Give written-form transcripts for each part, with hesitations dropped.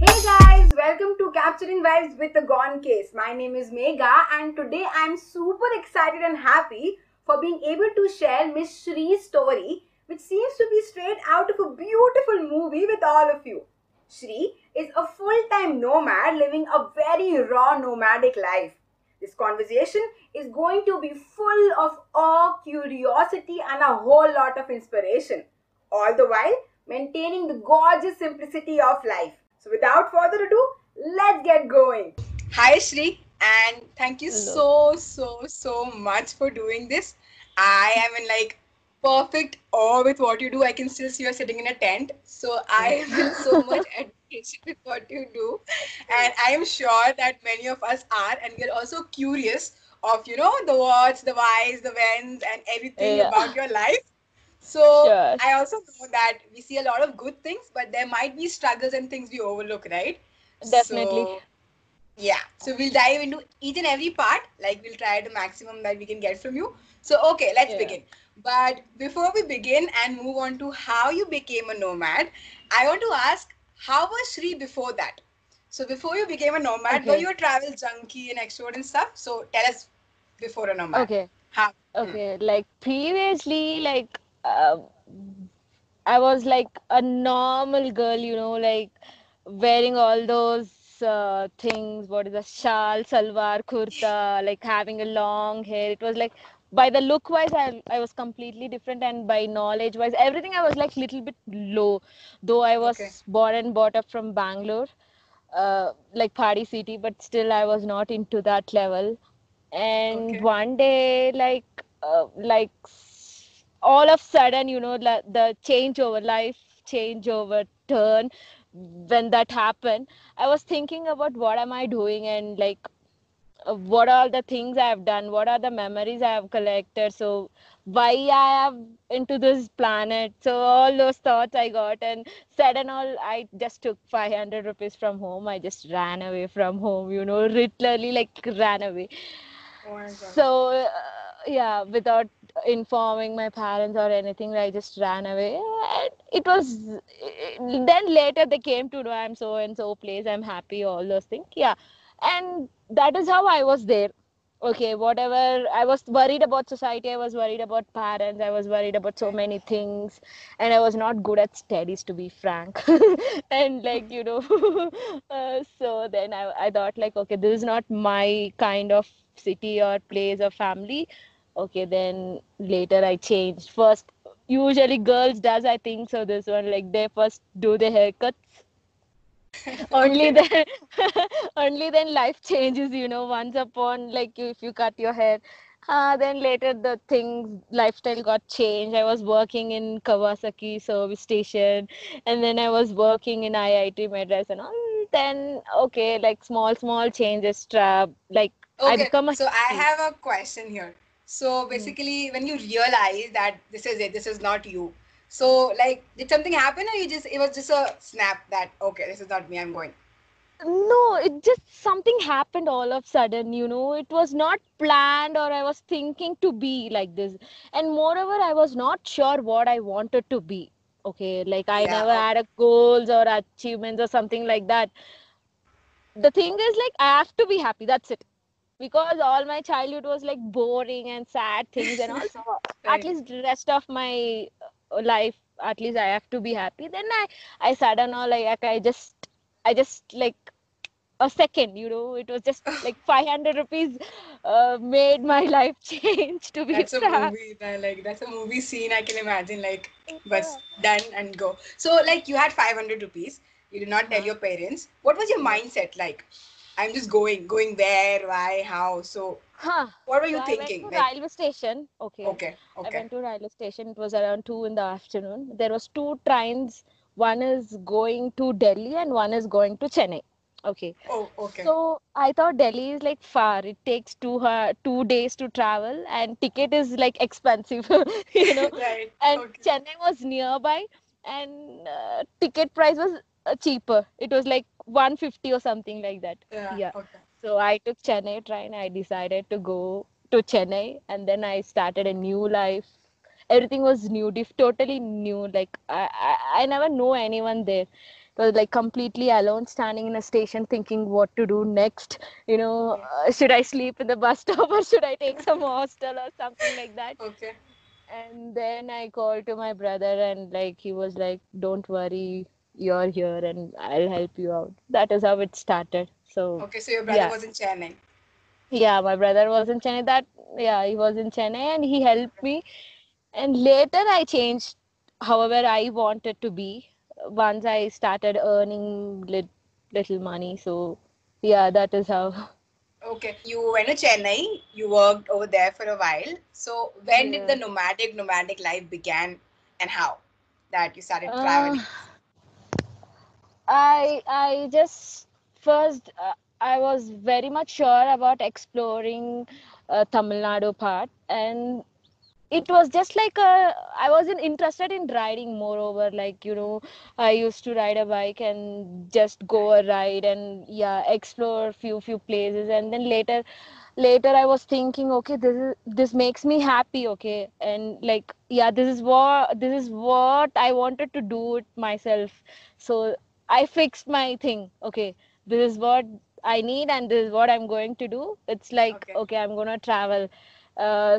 Hey guys, welcome to Capturing Vibes with the Gone Case. My name is Megha and today I am super excited and happy for being able to share Miss Shree's story, which seems to be straight out of a beautiful movie with all of you. Shri is a full-time nomad living a very raw nomadic life. This conversation is going to be full of awe, curiosity and a whole lot of inspiration, all the while maintaining the gorgeous simplicity of life. So without further ado, let's get going. Hi Shri, and thank you so much for doing this. I am in like perfect awe with what you do. I can still see you're sitting in a tent. So I am in so much admiration with what you do. And I am sure that many of us are, and we're also curious of, you know, the whats, the whys, the whens, and everything about your life. So sure. I also know that we see a lot of good things, but there might be struggles and things we overlook, right? Definitely. So, yeah. So we'll dive into each and every part. Like we'll try the maximum that we can get from you. So, okay, let's begin. But before we begin and move on to how you became a nomad, I want to ask, how was Shri before that? So before you became a nomad, were you a travel junkie and extrovert and stuff? So tell us before a nomad. Okay. How? Okay. Like previously, like I was like a normal girl, you know, like wearing all those things. What is a shawl, salwar, kurta, like having a long hair. It was like, by the look wise, I was completely different, and by knowledge wise, everything I was like little bit low, though I was born and brought up from Bangalore, like party city, but still I was not into that level. And one day, like all of a sudden, you know, the changeover, life changeover turn, when that happened, I was thinking about what am I doing and like, what are the things I have done? What are the memories I have collected? So why I am into this planet? So all those thoughts I got, and said and all, I just took 500 rupees from home. I just ran away from home, you know, literally like ran away. Oh, so yeah, without informing my parents or anything, I just ran away. And it was, then later they came to know I'm so and so place, I'm happy, all those things. Yeah. And that is how I was there. Okay, whatever. I was worried about society. I was worried about parents. I was worried about so many things. And I was not good at studies, to be frank. And like, you know, so then I thought like, okay, this is not my kind of city or place or family. Okay, then later I changed. First, usually girls does, I think so, this one, like they first do the haircuts. only then life changes, you know. Once upon, like, if you cut your hair, then later the things, lifestyle got changed. I was working in Kawasaki service station, and then I was working in IIT Madras and all. Then okay, like small changes, like so I have a question here. So basically, when you realize that this is it, this is not you, so like, did something happen, or you just, it was just a snap that, okay, this is not me, I'm going? No, it just, something happened all of a sudden, you know. It was not planned, or I was thinking to be like this. And moreover, I was not sure what I wanted to be. Okay, like I never had a goals or achievements or something like that. The thing is like, I have to be happy, that's it. Because all my childhood was like boring and sad things and also at least the rest of my life, at least I have to be happy. Then I sat and all, like I just like a second, you know, it was just like 500 rupees made my life change, to be a movie, like that's a movie scene I can imagine, like was done and go. So like you had 500 rupees, you did not tell your parents. What was your mindset like? I'm just going where, why, how, so what were you thinking? I went to railway station. Okay. I went to railway station. It was around 2 in the afternoon. There was 2 trains. One is going to Delhi and one is going to Chennai. Okay. Oh, okay. So I thought Delhi is like far. It takes 2 days to travel and ticket is like expensive, you know. Right. And Chennai was nearby and ticket price was cheaper. It was like 150 or something like that. So I took Chennai train. I decided to go to Chennai, and then I started a new life. Everything was new, totally new. Like I never know anyone there. was like completely alone, standing in a station thinking what to do next. You know, should I sleep in the bus stop or should I take some hostel or something like that? Okay. And then I called to my brother and like he was like, don't worry, you're here and I'll help you out. That is how it started. So okay, so your brother was in Chennai. Yeah, my brother was in Chennai. He was in Chennai and he helped me. And later I changed however I wanted to be once I started earning little money. So yeah, that is how. Okay, you went to Chennai, you worked over there for a while. So when did the nomadic life began and how that you started traveling? I just first, I was very much sure about exploring Tamil Nadu part, and it was just like I wasn't interested in riding. Moreover, like, you know, I used to ride a bike and just go a ride and explore few places, and then later I was thinking, okay, this makes me happy, okay, and like this is what I wanted to do it myself. So I fixed my thing. Okay, this is what I need and this is what I'm going to do. It's like okay I'm gonna travel.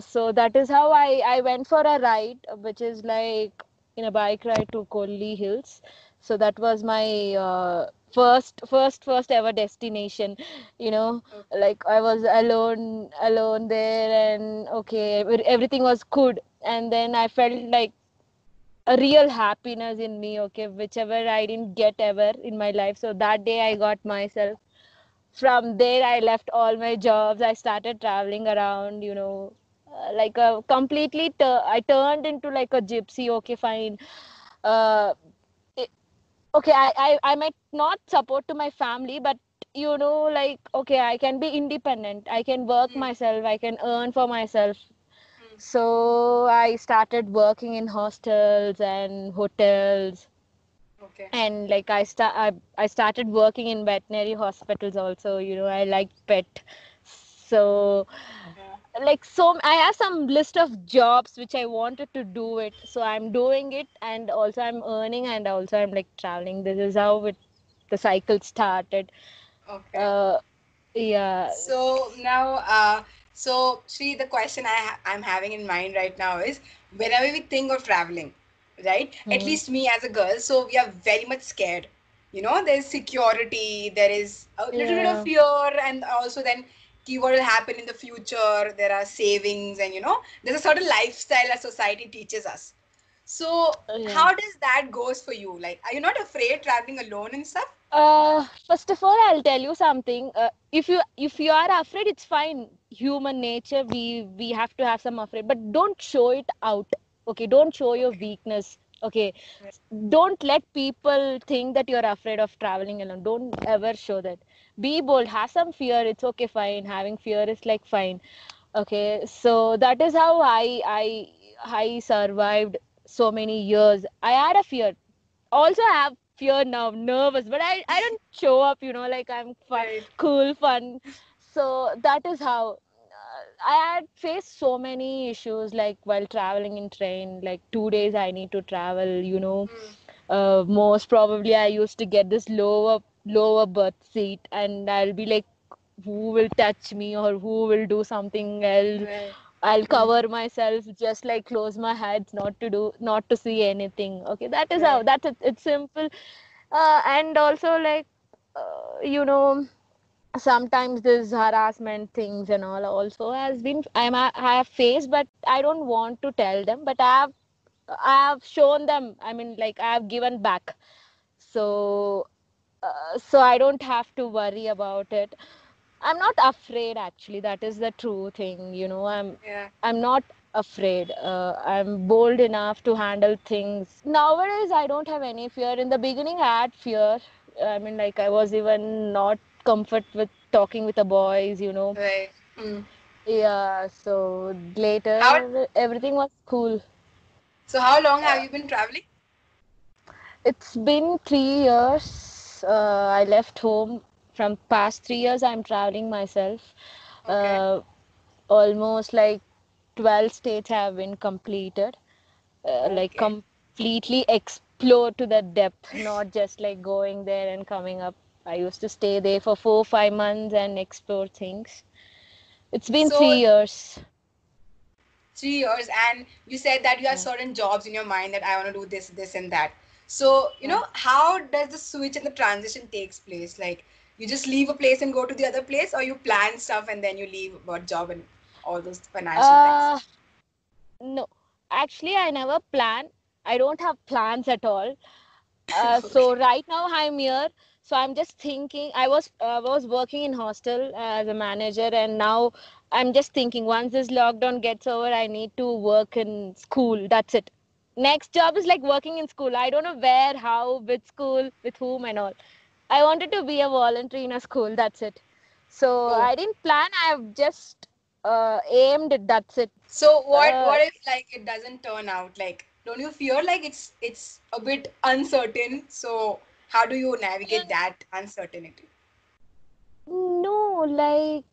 So that is how I went for a ride, which is like in a bike ride to Kohli Hills. So that was my first ever destination, you know. Okay. Like I was alone there, and okay, everything was good. And then I felt like a real happiness in me, okay, whichever I didn't get ever in my life. So that day I got myself. From there, I left all my jobs. I started traveling around, you know, like a completely, I turned into like a gypsy. Okay, fine. I might not support to my family, but you know, like, okay, I can be independent. I can work myself. I can earn for myself. So I started working in hostels and hotels. Okay. And like I started working in veterinary hospitals also, you know, I like pet. So I have some list of jobs which I wanted to do it. So I'm doing it, and also I'm earning, and also I'm like traveling. This is how the cycle started. Okay. So now, Shri, the question I'm having in mind right now is, whenever we think of traveling, right? Mm-hmm. At least me as a girl, so we are very much scared. You know, there's security, there is a little bit of fear, and also then what will happen in the future, there are savings, and you know, there's a certain lifestyle that society teaches us. So how does that goes for you? Like, are you not afraid traveling alone and stuff? First of all, I'll tell you something. If you are afraid, it's fine. Human nature, we have to have some afraid, but don't show it out. Okay, don't show your weakness. Okay, don't let people think that you're afraid of traveling alone. Don't ever show that. Be bold, have some fear. It's okay, fine. Having fear is like fine. Okay, so that is how I survived so many years. I had a fear. Also, I have fear now, nervous, but I don't show up, you know, like I'm fun. So that is how. I had faced so many issues, like while traveling in train, like 2 days I need to travel, you know, most probably I used to get this lower berth seat, and I'll be like, who will touch me or who will do something else? Right. I'll cover myself, just like close my head, not to see anything. Okay, that is how, that's it. It's simple. And also like, you know, sometimes this harassment things and all also has been I have faced, but I don't want to tell them, but I have shown them, I mean, like I have given back. So so I don't have to worry about it. I'm not afraid, actually. That is the true thing, you know. I'm not afraid. I'm bold enough to handle things. Nowadays I don't have any fear. In the beginning I had fear. I mean, like I was even not comfort with talking with the boys, you know. Right. Mm. Yeah, so later everything was cool. So how long have you been traveling? It's been 3 years. I left home. From past 3 years I'm traveling myself. Okay. Almost like 12 states have been completed. Completely explore to that depth, not just like going there and coming up. I used to stay there for 4-5 months and explore things. It's been 3 years. 3 years, and you said that you have certain jobs in your mind that I want to do this, this and that. So, you know, how does the switch and the transition takes place? Like, you just leave a place and go to the other place, or you plan stuff and then you leave about job and all those financial things? No, actually, I never plan. I don't have plans at all. So right now I'm here. So I'm just thinking, I was working in hostel as a manager, and now I'm just thinking once this lockdown gets over, I need to work in school. That's it. Next job is like working in school. I don't know where, how, with school, with whom and all. I wanted to be a volunteer in a school. That's it. So I didn't plan. I've just aimed it. That's it. So what if like it doesn't turn out? Like, don't you fear like it's a bit uncertain? So how do you navigate that uncertainty? No, like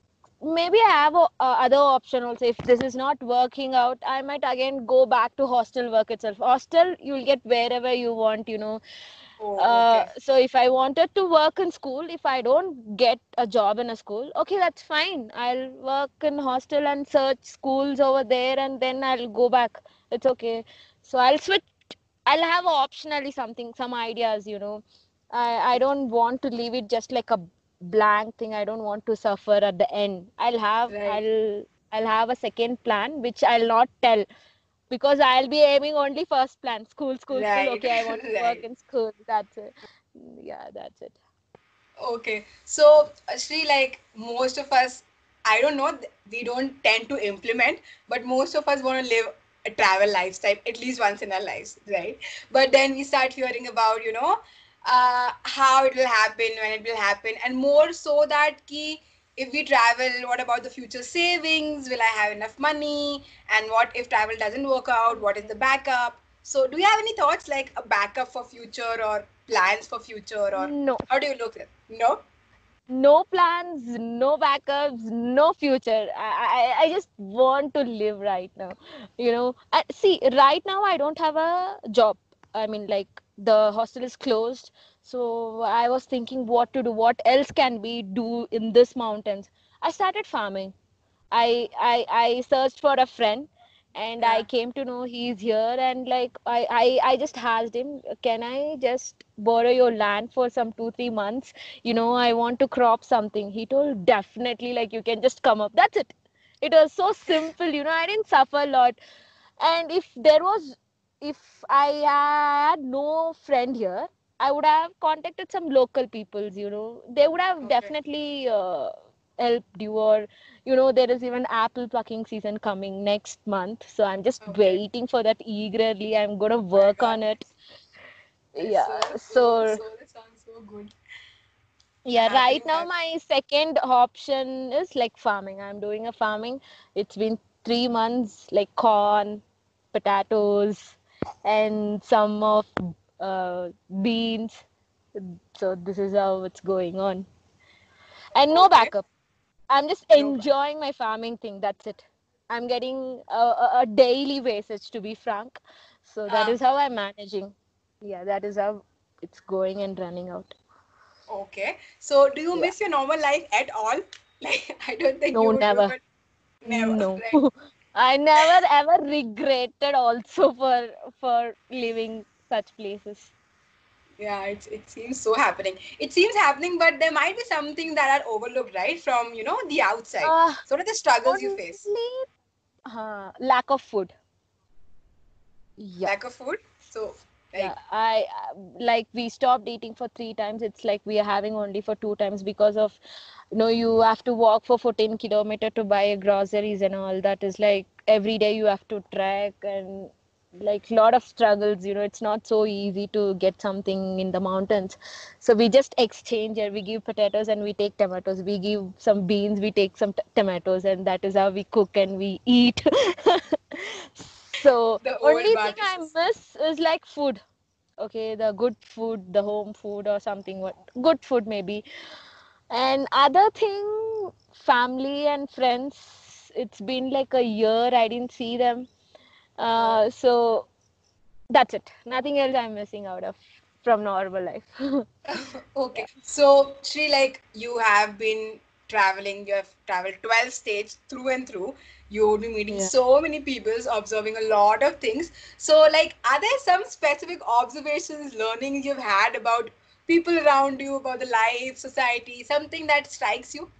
maybe I have another option also. If this is not working out, I might again go back to hostel work itself. Hostel, you'll get wherever you want, you know. So if I wanted to work in school, if I don't get a job in a school, okay, that's fine. I'll work in hostel and search schools over there and then I'll go back. It's okay. So I'll switch. I'll have optionally some ideas, you know. I don't want to leave it just like a blank thing. I don't want to suffer at the end. I'll have a second plan, which I'll not tell, because I'll be aiming only first plan, school. Okay, I want to work in school. That's it. Yeah, that's it. Okay. So, Shri, like most of us, I don't know, we don't tend to implement, but most of us want to live a travel lifestyle at least once in our lives, right? But then we start hearing about, you know, how it will happen, when it will happen, and more so that ki if we travel, what about the future savings? Will I have enough money? And what if travel doesn't work out? What is the backup? So do you have any thoughts like a backup for future or plans for future, or no? How do you look at it? No? No plans, no backups, no future. I just want to live right now. You know, see, right now I don't have a job. I mean, like the hostel is closed. So I was thinking what to do, what else can we do in this mountains. I started farming. I searched for a friend and I came to know he's here, and like I just asked him, can I just borrow your land for some 2-3 months? You know, I want to crop something. He told definitely, like you can just come up. That's it. It was so simple, you know, I didn't suffer a lot. And if I had no friend here, I would have contacted some local peoples, you know. They would have definitely helped you, or, you know, there is even apple plucking season coming next month. So I'm just waiting for that eagerly. I'm going to work on it. That sounds so good. Yeah, right now my second option is like farming. I'm doing a farming. It's been 3 months, like corn, potatoes, and some of beans. So this is how it's going on, and no backup. I'm just enjoying my farming thing. That's it. I'm getting a daily wage, to be frank. So that is how I'm managing. Yeah, that is how it's going and running out. Okay. So do you miss your normal life at all? Like, I don't think never. Right? I never ever regretted also for leaving such places. Yeah, it seems so happening. It seems happening, but there might be something that are overlooked, right? From, you know, the outside. Sort of the struggles you face. Lack of food. Yeah. Lack of food? So, like... Yeah, we stopped eating for 3 times. It's like we are having only for 2 times because of, you know, you have to walk for 14 kilometers to buy groceries and all. That is like every day you have to trek and... like a lot of struggles, you know. It's not so easy to get something in the mountains. So we just exchange, and we give potatoes and we take tomatoes. We give some beans, we take some tomatoes, and that is how we cook and we eat. So the only thing I miss is like food. Okay, the good food, the home food or something. What good food maybe. And other thing, family and friends. It's been like a year I didn't see them. So That's it. Nothing else I'm missing out of from normal life. Okay. So, Shri, like, you have been traveling, you have traveled 12 states through and through. You'll be meeting so many people, observing a lot of things. So, like, are there some specific observations, learnings you've had about people around you, about the life, society, something that strikes you?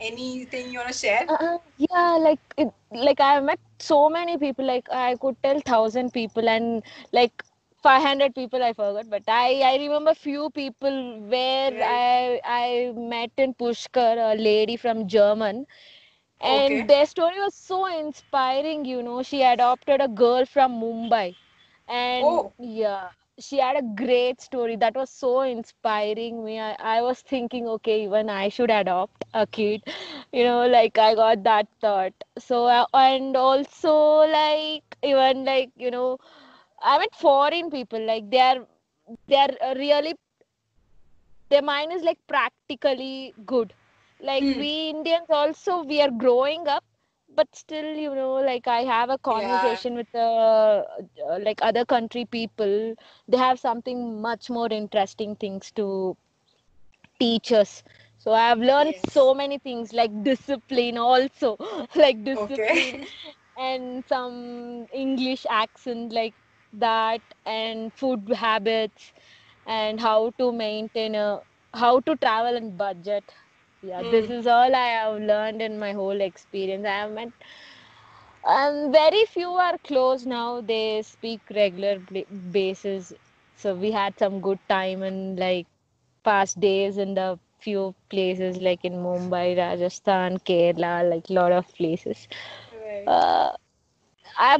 Anything you want to share? Like I met so many people, like I could tell 1,000 people and like 500 people I forgot, but I remember few people where I met in Pushkar, a lady from German. And their story was so inspiring, you know. She adopted a girl from Mumbai. And she had a great story that was so inspiring me. I was thinking, okay, even I should adopt a kid, you know, like I got that thought. So, and also like, even like, you know, I met foreign people, like they're really, their mind is like practically good. Like we Indians also, we are growing up. But still, you know, like I have a conversation with like other country people. They have something much more interesting things to teach us. So I've learned so many things like discipline also, like discipline and some English accent like that, and food habits and how to maintain a, how to travel and budget. Yeah, this is all I have learned in my whole experience. I have met, very few are close now. They speak regular basis. So we had some good time and like past days in the few places like in Mumbai, Rajasthan, Kerala, like lot of places. Right. I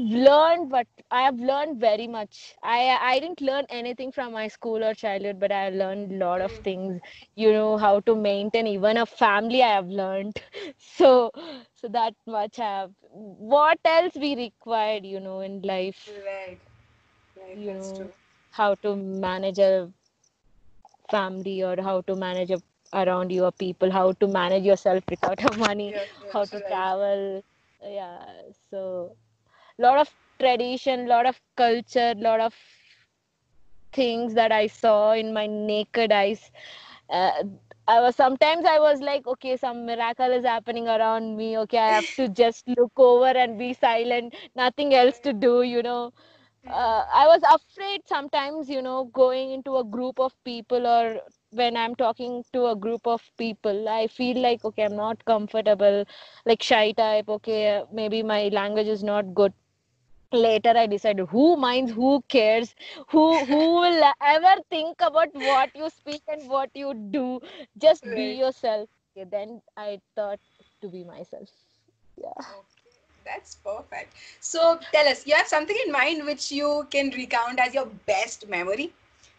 have learned very much. I didn't learn anything from my school or childhood, but I learned a lot of things, you know, how to maintain even a family. I have learned so that much I have. What else we required, you know, in life, right, you know, true. How to manage a family or how to manage around your people, how to manage yourself without money, how to travel. So lot of tradition, lot of culture, lot of things that I saw in my naked eyes. I was like, okay, some miracle is happening around me. Okay, I have to just look over and be silent. Nothing else to do, you know. I was afraid sometimes, you know, going into a group of people or when I'm talking to a group of people, I feel like, okay, I'm not comfortable, like shy type. Okay, maybe my language is not good. Later I decided who minds, who cares, who will ever think about what you speak and what you do. Just be yourself. Okay, then I thought to be myself. Yeah. Okay. That's perfect. So tell us, you have something in mind which you can recount as your best memory?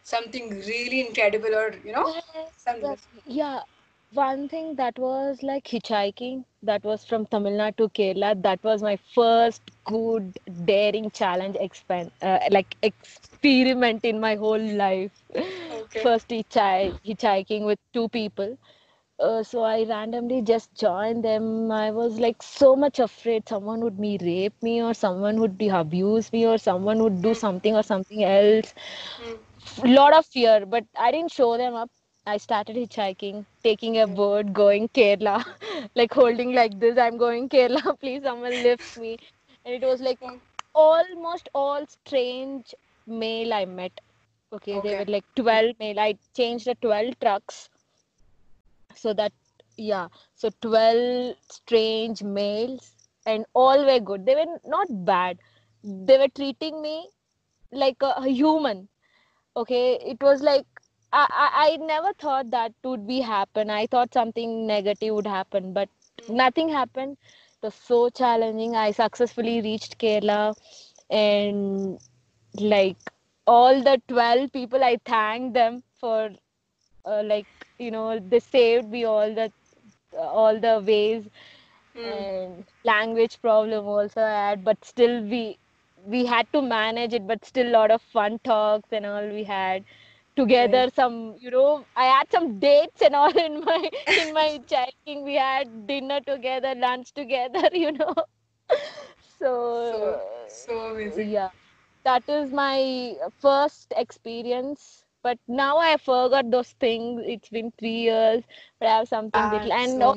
Something really incredible or, you know, something. One thing that was like hitchhiking, that was from Tamil Nadu to Kerala. That was my first good daring challenge experiment in my whole life. Okay. First hitchhiking with two people. So I randomly just joined them. I was like so much afraid someone would rape me or someone would abuse me or someone would do something or something else. Lot of fear, but I didn't show them up. I started hitchhiking, taking a boat, going Kerala, like holding like this. I'm going Kerala, please someone lift me. And it was like almost all strange male I met. Okay, they were like 12 male. I changed the 12 trucks. So that, 12 strange males and all were good. They were not bad. They were treating me like a human. Okay, it was like, I never thought that would be happen. I thought something negative would happen, but nothing happened. It was so challenging. I successfully reached Kerala and like all the 12 people, I thanked them for like, you know, they saved me all the ways. And language problem also I had, but still we had to manage it, but still a lot of fun talks and all we had together. Some, you know, I had some dates and all in my checking. We had dinner together, lunch together, you know. So amazing. Yeah, that is my first experience. But now I forgot those things. It's been 3 years, but I have something little. And so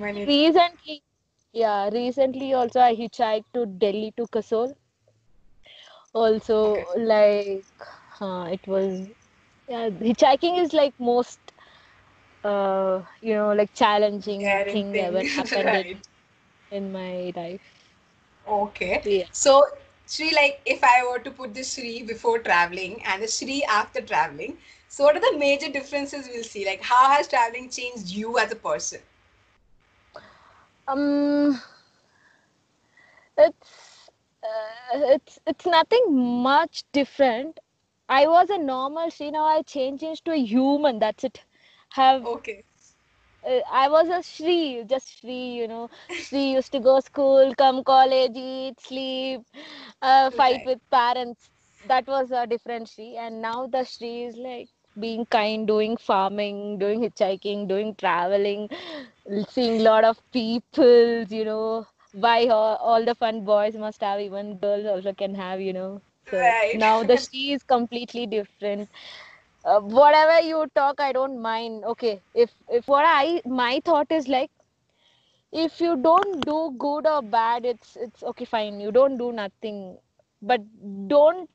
recently also I hitchhiked to Delhi to Kasol. Also, okay. It was, hitchhiking is like most, challenging thing that ever happened in my life. Okay. Yeah. So, Shri, if I were to put the Shri before traveling and the Shri after traveling, so what are the major differences we'll see? How has traveling changed you as a person? It's nothing much different. I was a normal Shri, now I changed into a human. That's it. I was a Shri, just Shri, Shri used to go school, come college, eat, sleep, fight with parents. That was a different Shri. And now the Shri is being kind, doing farming, doing hitchhiking, doing traveling, seeing a lot of people, why all the fun boys must have, even girls also can have, So now the Shri is completely different. Whatever you talk, I don't mind. Okay, if what my thought is if you don't do good or bad, it's okay, fine. You don't do nothing, but don't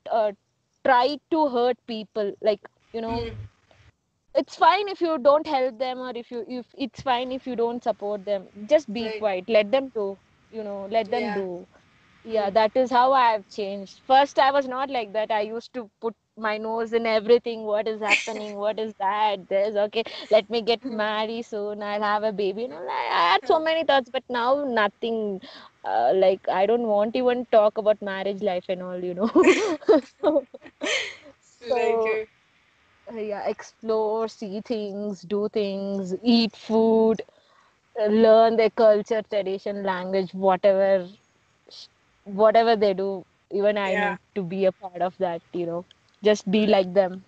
try to hurt people. It's fine if you don't help them, or if it's fine if you don't support them. Just be quiet. Let them do. Let them do. Yeah, that is how I have changed. First, I was not like that. I used to put my nose in everything. What is happening? What is that? There's okay. Let me get married soon. I'll have a baby. I had so many thoughts, but now nothing. I don't want even talk about marriage life and all. Explore, see things, do things, eat food, learn their culture, tradition, language, whatever they do, even I need to be a part of that, just be like them.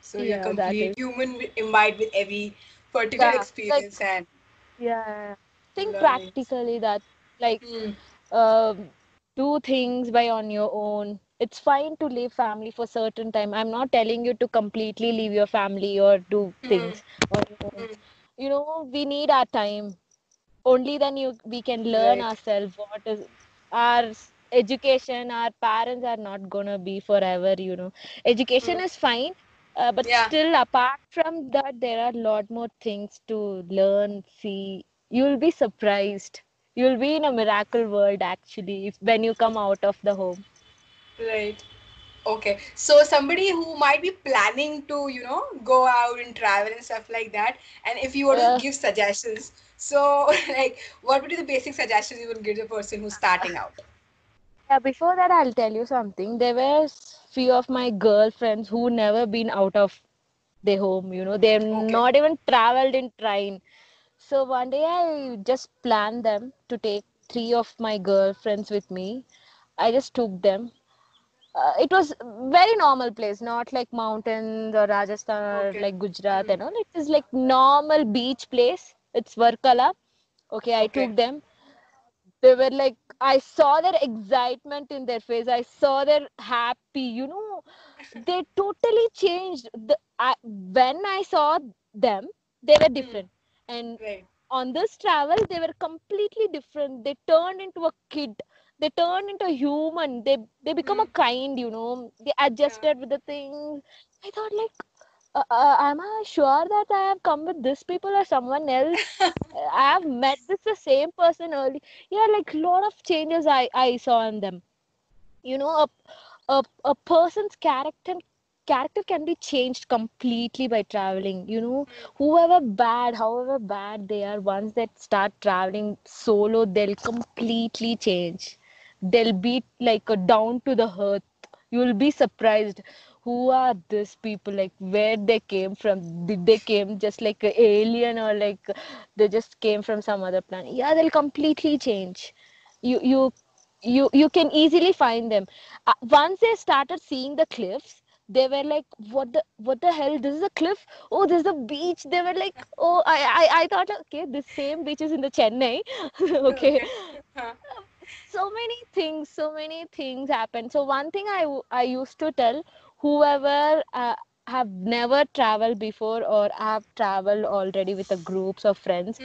So you're complete human imbued with every particular experience and... Yeah, think learning. Practically that, do things by on your own. It's fine to leave family for certain time. I'm not telling you to completely leave your family or do things on your own. We need our time. Only then we can learn ourselves what is... Our education, our parents are not going to be forever, Education is fine, but still apart from that, there are a lot more things to learn, see. You'll be surprised. You'll be in a miracle world, actually, when you come out of the home. Right. Okay. So somebody who might be planning to, go out and travel and stuff like that, and if you were to give suggestions... So, what would be the basic suggestions you would give the person who's starting out? Yeah, before that, I'll tell you something. There were few of my girlfriends who never been out of their home, They've not even traveled in train. So, one day, I just planned them to take 3 of my girlfriends with me. I just took them. It was very normal place, not mountains or Rajasthan or Gujarat and all. It is normal beach place. It's Varkala. Okay, I took them. They were I saw their excitement in their face. I saw their happy, They totally changed. When I saw them, they were different. And on this travel, they were completely different. They turned into a kid. They turned into a human. They become a kind, They adjusted with the things. I thought am I sure that I have come with this people or someone else? I have met with the same person early. Yeah, lot of changes I saw in them. A person's character can be changed completely by traveling. However bad they are, once they start traveling solo, they'll completely change. They'll be down to the earth. You'll be surprised. Who are these people? Where they came from? Did they came just an alien or they just came from some other planet? Yeah, they'll completely change. You can easily find them. Once they started seeing the cliffs, they were what the hell? This is a cliff. Oh, this is a beach. They were I thought, okay, this same beach is in the Chennai. Okay. So many things happen. So one thing I used to tell whoever have never traveled before or have traveled already with a groups of friends,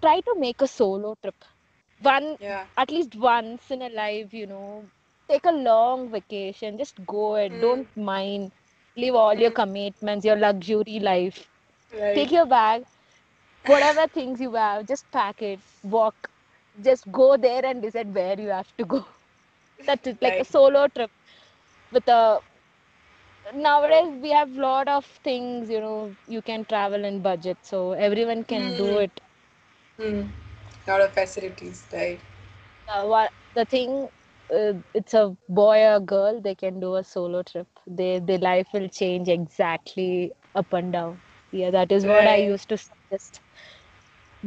try to make a solo trip. At least once in a life, you know, take a long vacation, just go and don't mind. Leave all your commitments, your luxury life. Right. Take your bag, whatever things you have, just pack it, walk. Just go there and decide where you have to go. That's it, like a solo trip. Nowadays we have lot of things, you know, you can travel in budget, so everyone can do it. Lot of facilities, right? The thing, it's a boy or girl, they can do a solo trip. Their life will change exactly up and down. Yeah, that is what I used to suggest.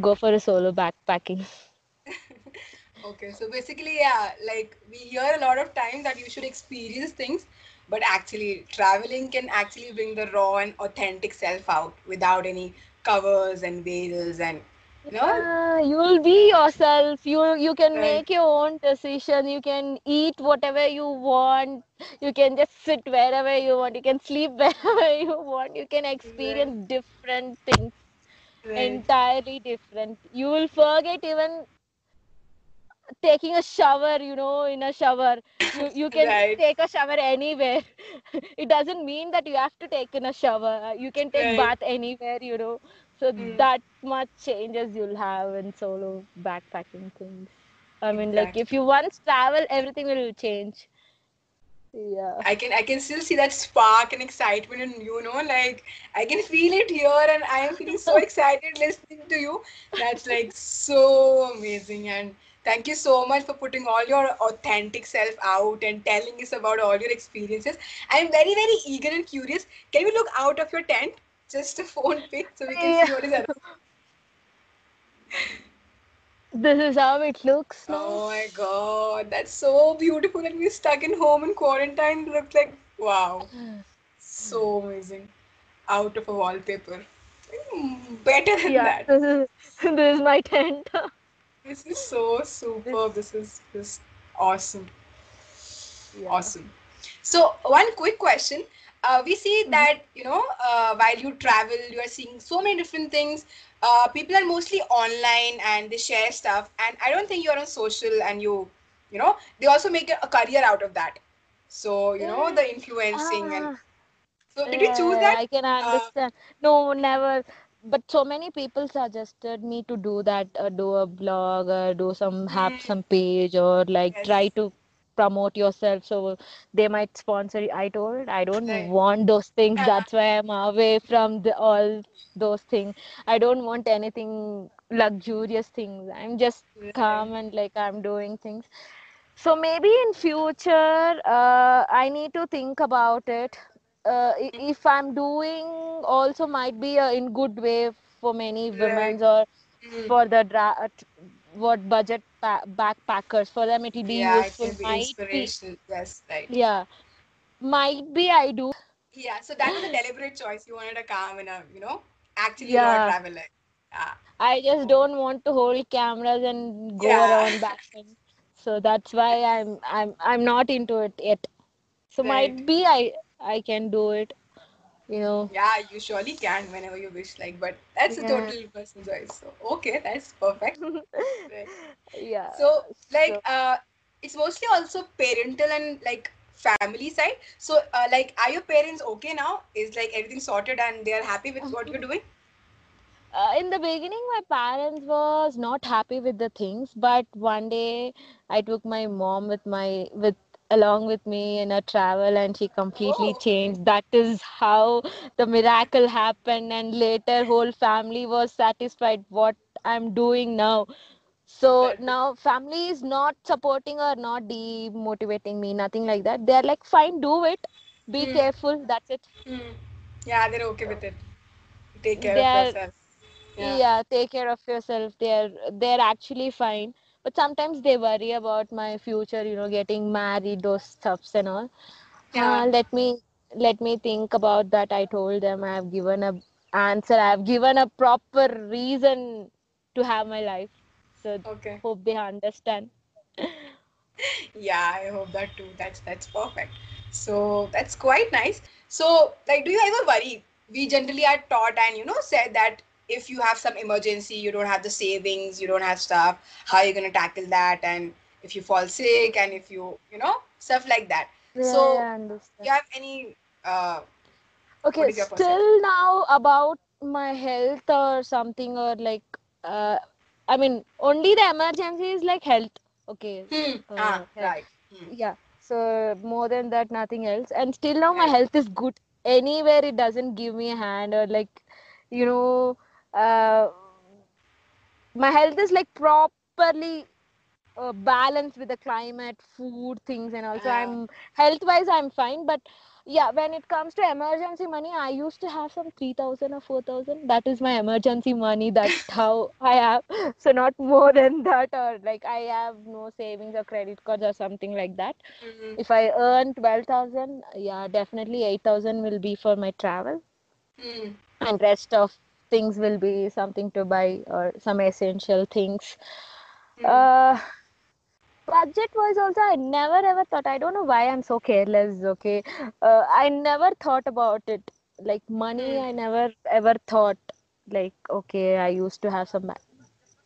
Go for a solo backpacking. Okay, so basically, like we hear a lot of times that you should experience things, but actually traveling can actually bring the raw and authentic self out without any covers and veils and, you know. You'll be yourself. You can make your own decision. You can eat whatever you want. You can just sit wherever you want. You can sleep wherever you want. You can experience different things, entirely different. You will forget even taking a shower, you know, in a shower. You can take a shower anywhere. It doesn't mean that you have to take in a shower. You can take bath anywhere, you know. So that much changes you'll have in solo backpacking things. I mean, like if you once travel, everything will change. Yeah. I can still see that spark and excitement in you, know, like I can feel it here and I am feeling so excited listening to you. That's like so amazing, and thank you so much for putting all your authentic self out and telling us about all your experiences. I am very, very eager and curious. Can we look out of your tent? Just a phone pic so we can see what is happening. This is how it looks now. Oh my God, that's so beautiful. And we're stuck in home in quarantine. It looks like, wow, so amazing. Out of a wallpaper. Better than that. This is my tent. This is so superb. This is awesome. Yeah. Awesome. So one quick question. We see that, you know, while you travel, you are seeing so many different things. People are mostly online and they share stuff. And I don't think you're on social and you know, they also make a career out of that. So, you know, the influencing. And so did you choose that? I can understand. No, never. But so many people suggested me to do that, do a blog, do some, have some page or like try to promote yourself, so they might sponsor you. I told I don't want those things. That's why I'm away from all those things. I don't want anything luxurious things. I'm just calm and like I'm doing things. So maybe in future I need to think about it. If I'm doing also might be in good way for many women or for the budget backpackers. For them it will be useful. It can be inspirational. Yes, right. Yeah, might be I do. Yeah, so that was a deliberate choice. You wanted a calm and a, you know, actually not traveler. Yeah. I just don't want to hold cameras and go around back then. So that's why I'm not into it yet. So might be I can do it, you know. Yeah, you surely can whenever you wish, like, but that's a total personal choice. So okay, that's perfect. Yeah. So like it's mostly also parental and like family side. So like are your parents okay now? Is like everything sorted and they are happy with what you're doing? In the beginning, my parents was not happy with the things, but one day I took my mom along with me in a travel and she completely changed. That is how the miracle happened, and later whole family was satisfied what I'm doing now. So now family is not supporting or not demotivating me, nothing like that. They're like, fine, do it, be careful, that's it. Yeah, they're okay with it. Take care of yourself. Yeah, take care of yourself. They're actually fine. But sometimes they worry about my future, you know, getting married, those stuffs and all. Yeah. Let me think about that. I told them I have given an answer. I have given a proper reason to have my life. So hope they understand. Yeah, I hope that too. That's perfect. So that's quite nice. So, like, do you ever worry? We generally are taught and said that if you have some emergency, you don't have the savings, you don't have stuff, how are you gonna tackle that? And if you fall sick, and if you stuff like that. Yeah, so, I understand. You have any? Okay, still now about my health or something, or like, only the emergency is like health. Okay. Right. Yeah. So more than that, nothing else. And still now my health is good. Anywhere it doesn't give me a hand, or like, my health is like properly balanced with the climate, food, things and also I'm health-wise, I'm fine. But yeah, when it comes to emergency money, I used to have some 3,000 or 4,000. That is my emergency money. That's how I have. So not more than that, or like I have no savings or credit cards or something like that. Mm-hmm. If I earn 12,000, yeah, definitely 8,000 will be for my travel. Mm. And rest of things will be something to buy or some essential things. Mm. Budget-wise also, I never ever thought. I don't know why I'm so careless, okay? I never thought about it. Like, money, I never ever thought. Like, okay, I used to have some backup.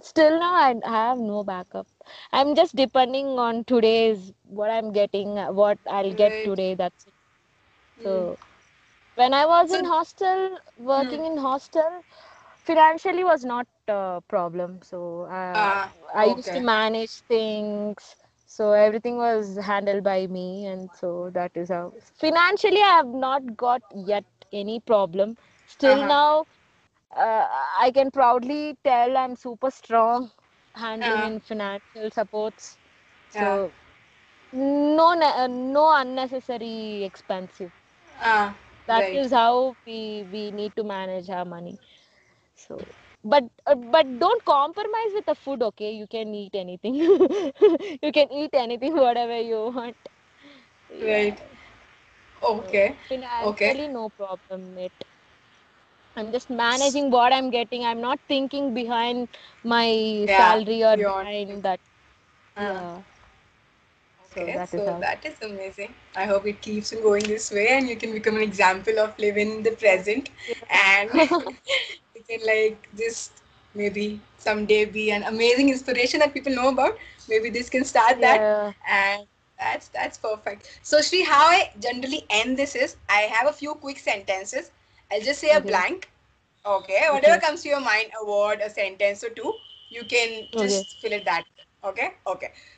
Still now, I have no backup. I'm just depending on today's, what I'm getting, what I'll get today, that's it. So, when I was in hostel, working in hostel, financially was not a problem, so I used to manage things, so everything was handled by me, and so that is how. Financially, I have not got yet any problem. Still now, I can proudly tell I'm super strong handling financial supports. So no unnecessary expensive. That is how we need to manage our money. So, but don't compromise with the food, okay? You can eat anything. You can eat anything, whatever you want. Yeah. Right. Okay. So, financially, no problem, mate. I'm just managing what I'm getting. I'm not thinking behind my salary or behind that. Okay, so that is amazing. I hope it keeps on going this way, and you can become an example of living in the present and... Can like this maybe someday be an amazing inspiration that people know about. Maybe this can start that, and that's perfect. So Shri, how I generally end this is I have a few quick sentences. I'll just say a blank. Okay, whatever comes to your mind, a word, a sentence or two, you can just fill it that. Okay.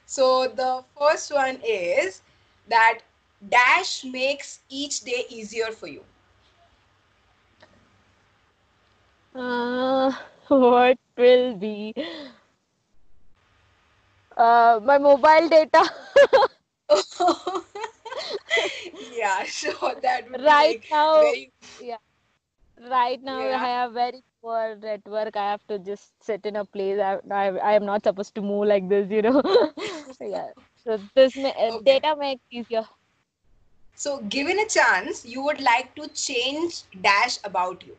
So the first one is that dash makes each day easier for you. What will be? My mobile data. Yeah, sure. That would right now I have very poor network. I have to just sit in a place. I am not supposed to move like this, Yeah. So this data makes easier. So, given a chance, you would like to change dash about you.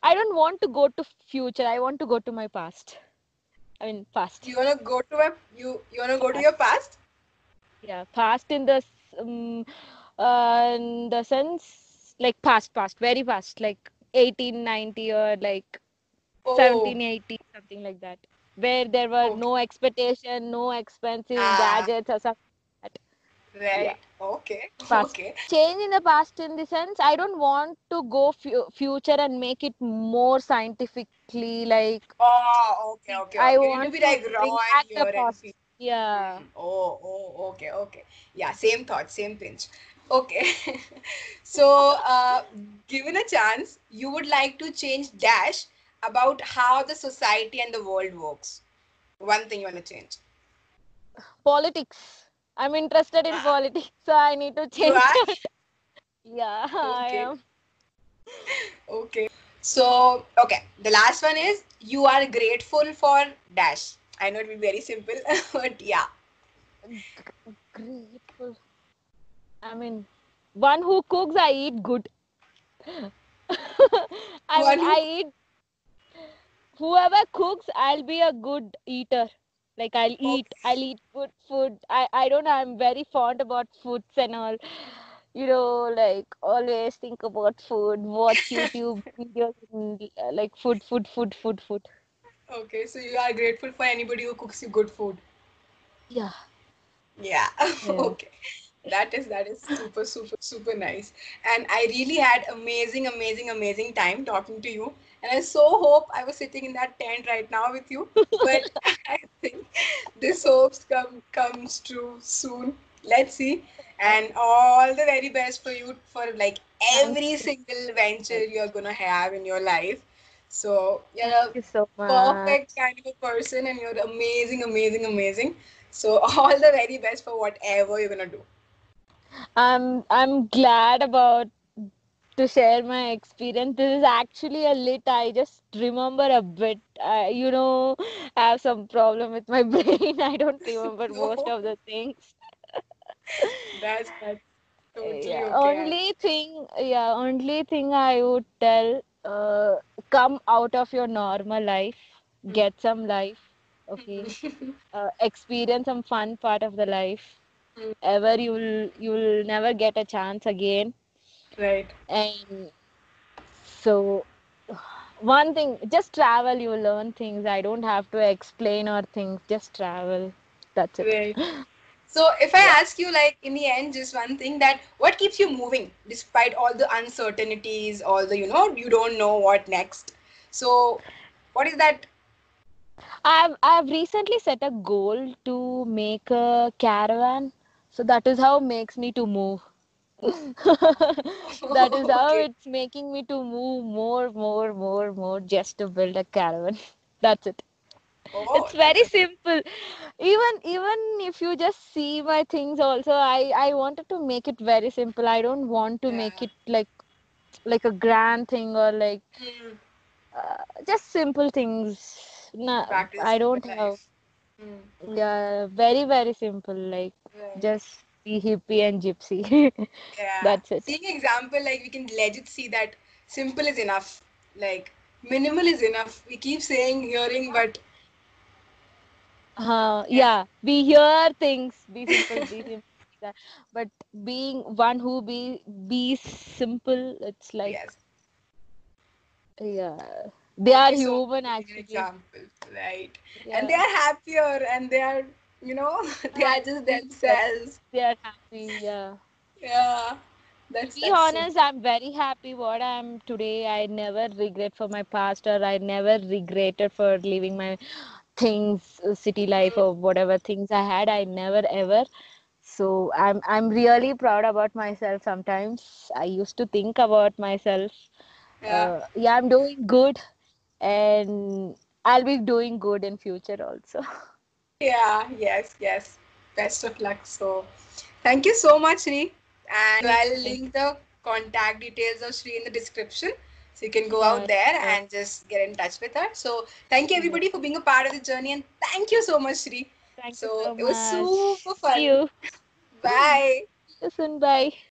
I don't want to go to future. I want to go to my past. You want to go to your past? Yeah, past in the sense like past, very past, like 1890 or like 1780, something like that, where there were no expectation, no expensive gadgets or something. Right. Yeah. Okay. Past. Okay. Change in the past in the sense I don't want to go future and make it more scientifically like. Oh, okay. I want to be like raw and pure and yeah. Oh, okay. Yeah, same thought, same pinch. Okay. So, given a chance, you would like to change dash about how the society and the world works. One thing you want to change. Politics. I'm interested in politics, so I need to change. Right? Yeah, I am. Okay. So, the last one is you are grateful for dash. I know it will be very simple, but yeah. Grateful. One who cooks, I eat good. Whoever cooks, I'll be a good eater. Like I'll eat food. I don't know, I'm very fond about foods and all. You know, like always think about food, watch YouTube videos, and, like food. Okay, so you are grateful for anybody who cooks you good food. Yeah. Yeah. Okay. That is super nice. And I really had amazing time talking to you. And I so hope I was sitting in that tent right now with you. But I think this hopes comes true soon. Let's see. And all the very best for you for like every single venture you're going to have in your life. So you're perfect kind of a person, and you're amazing. So all the very best for whatever you're going to do. I'm glad to share my experience. This is actually a lit. I just remember a bit. I have some problem with my brain. I don't remember most of the things. That's totally okay. Only thing I would tell, come out of your normal life, get some life, okay? Experience some fun part of the life. Ever you'll never get a chance again, right? And so one thing, just travel, you will learn things. I don't have to explain or things, just travel, that's it, right? So if I ask you, like, in the end, just one thing, that what keeps you moving despite all the uncertainties, all the, you don't know what next, so what is that? I've recently set a goal to make a caravan. So that is how it makes me to move. That is how it's making me to move more just to build a caravan. That's it. It's very simple. Even if you just see my things also, I wanted to make it very simple. I don't want to make it like a grand thing or like just simple things. No, I don't have. Yeah, very simple. Like just be hippie and gypsy. That's it. Seeing example, like we can legit see that simple is enough. Like minimal is enough. We keep hearing, but we hear things. Be simple, be simple. But being one who be simple, it's like They are human, actually. Example, right? Yeah. And they are happier, and they are, they are just themselves. They are happy, yeah. To be honest, I'm very happy what I am today. I never regret for my past, or I never regretted for leaving my things, city life, or whatever things I had. I never ever. So I'm really proud about myself. Sometimes I used to think about myself. I'm doing good. And I'll be doing good in future also. Yes. Best of luck. So, thank you so much, Shri. And I'll link the contact details of Shri in the description. So, you can go out there and just get in touch with her. So, thank you everybody for being a part of the journey. And thank you so much, Shri. Thank you so much. It was super fun. See you. Bye. See you soon. Bye.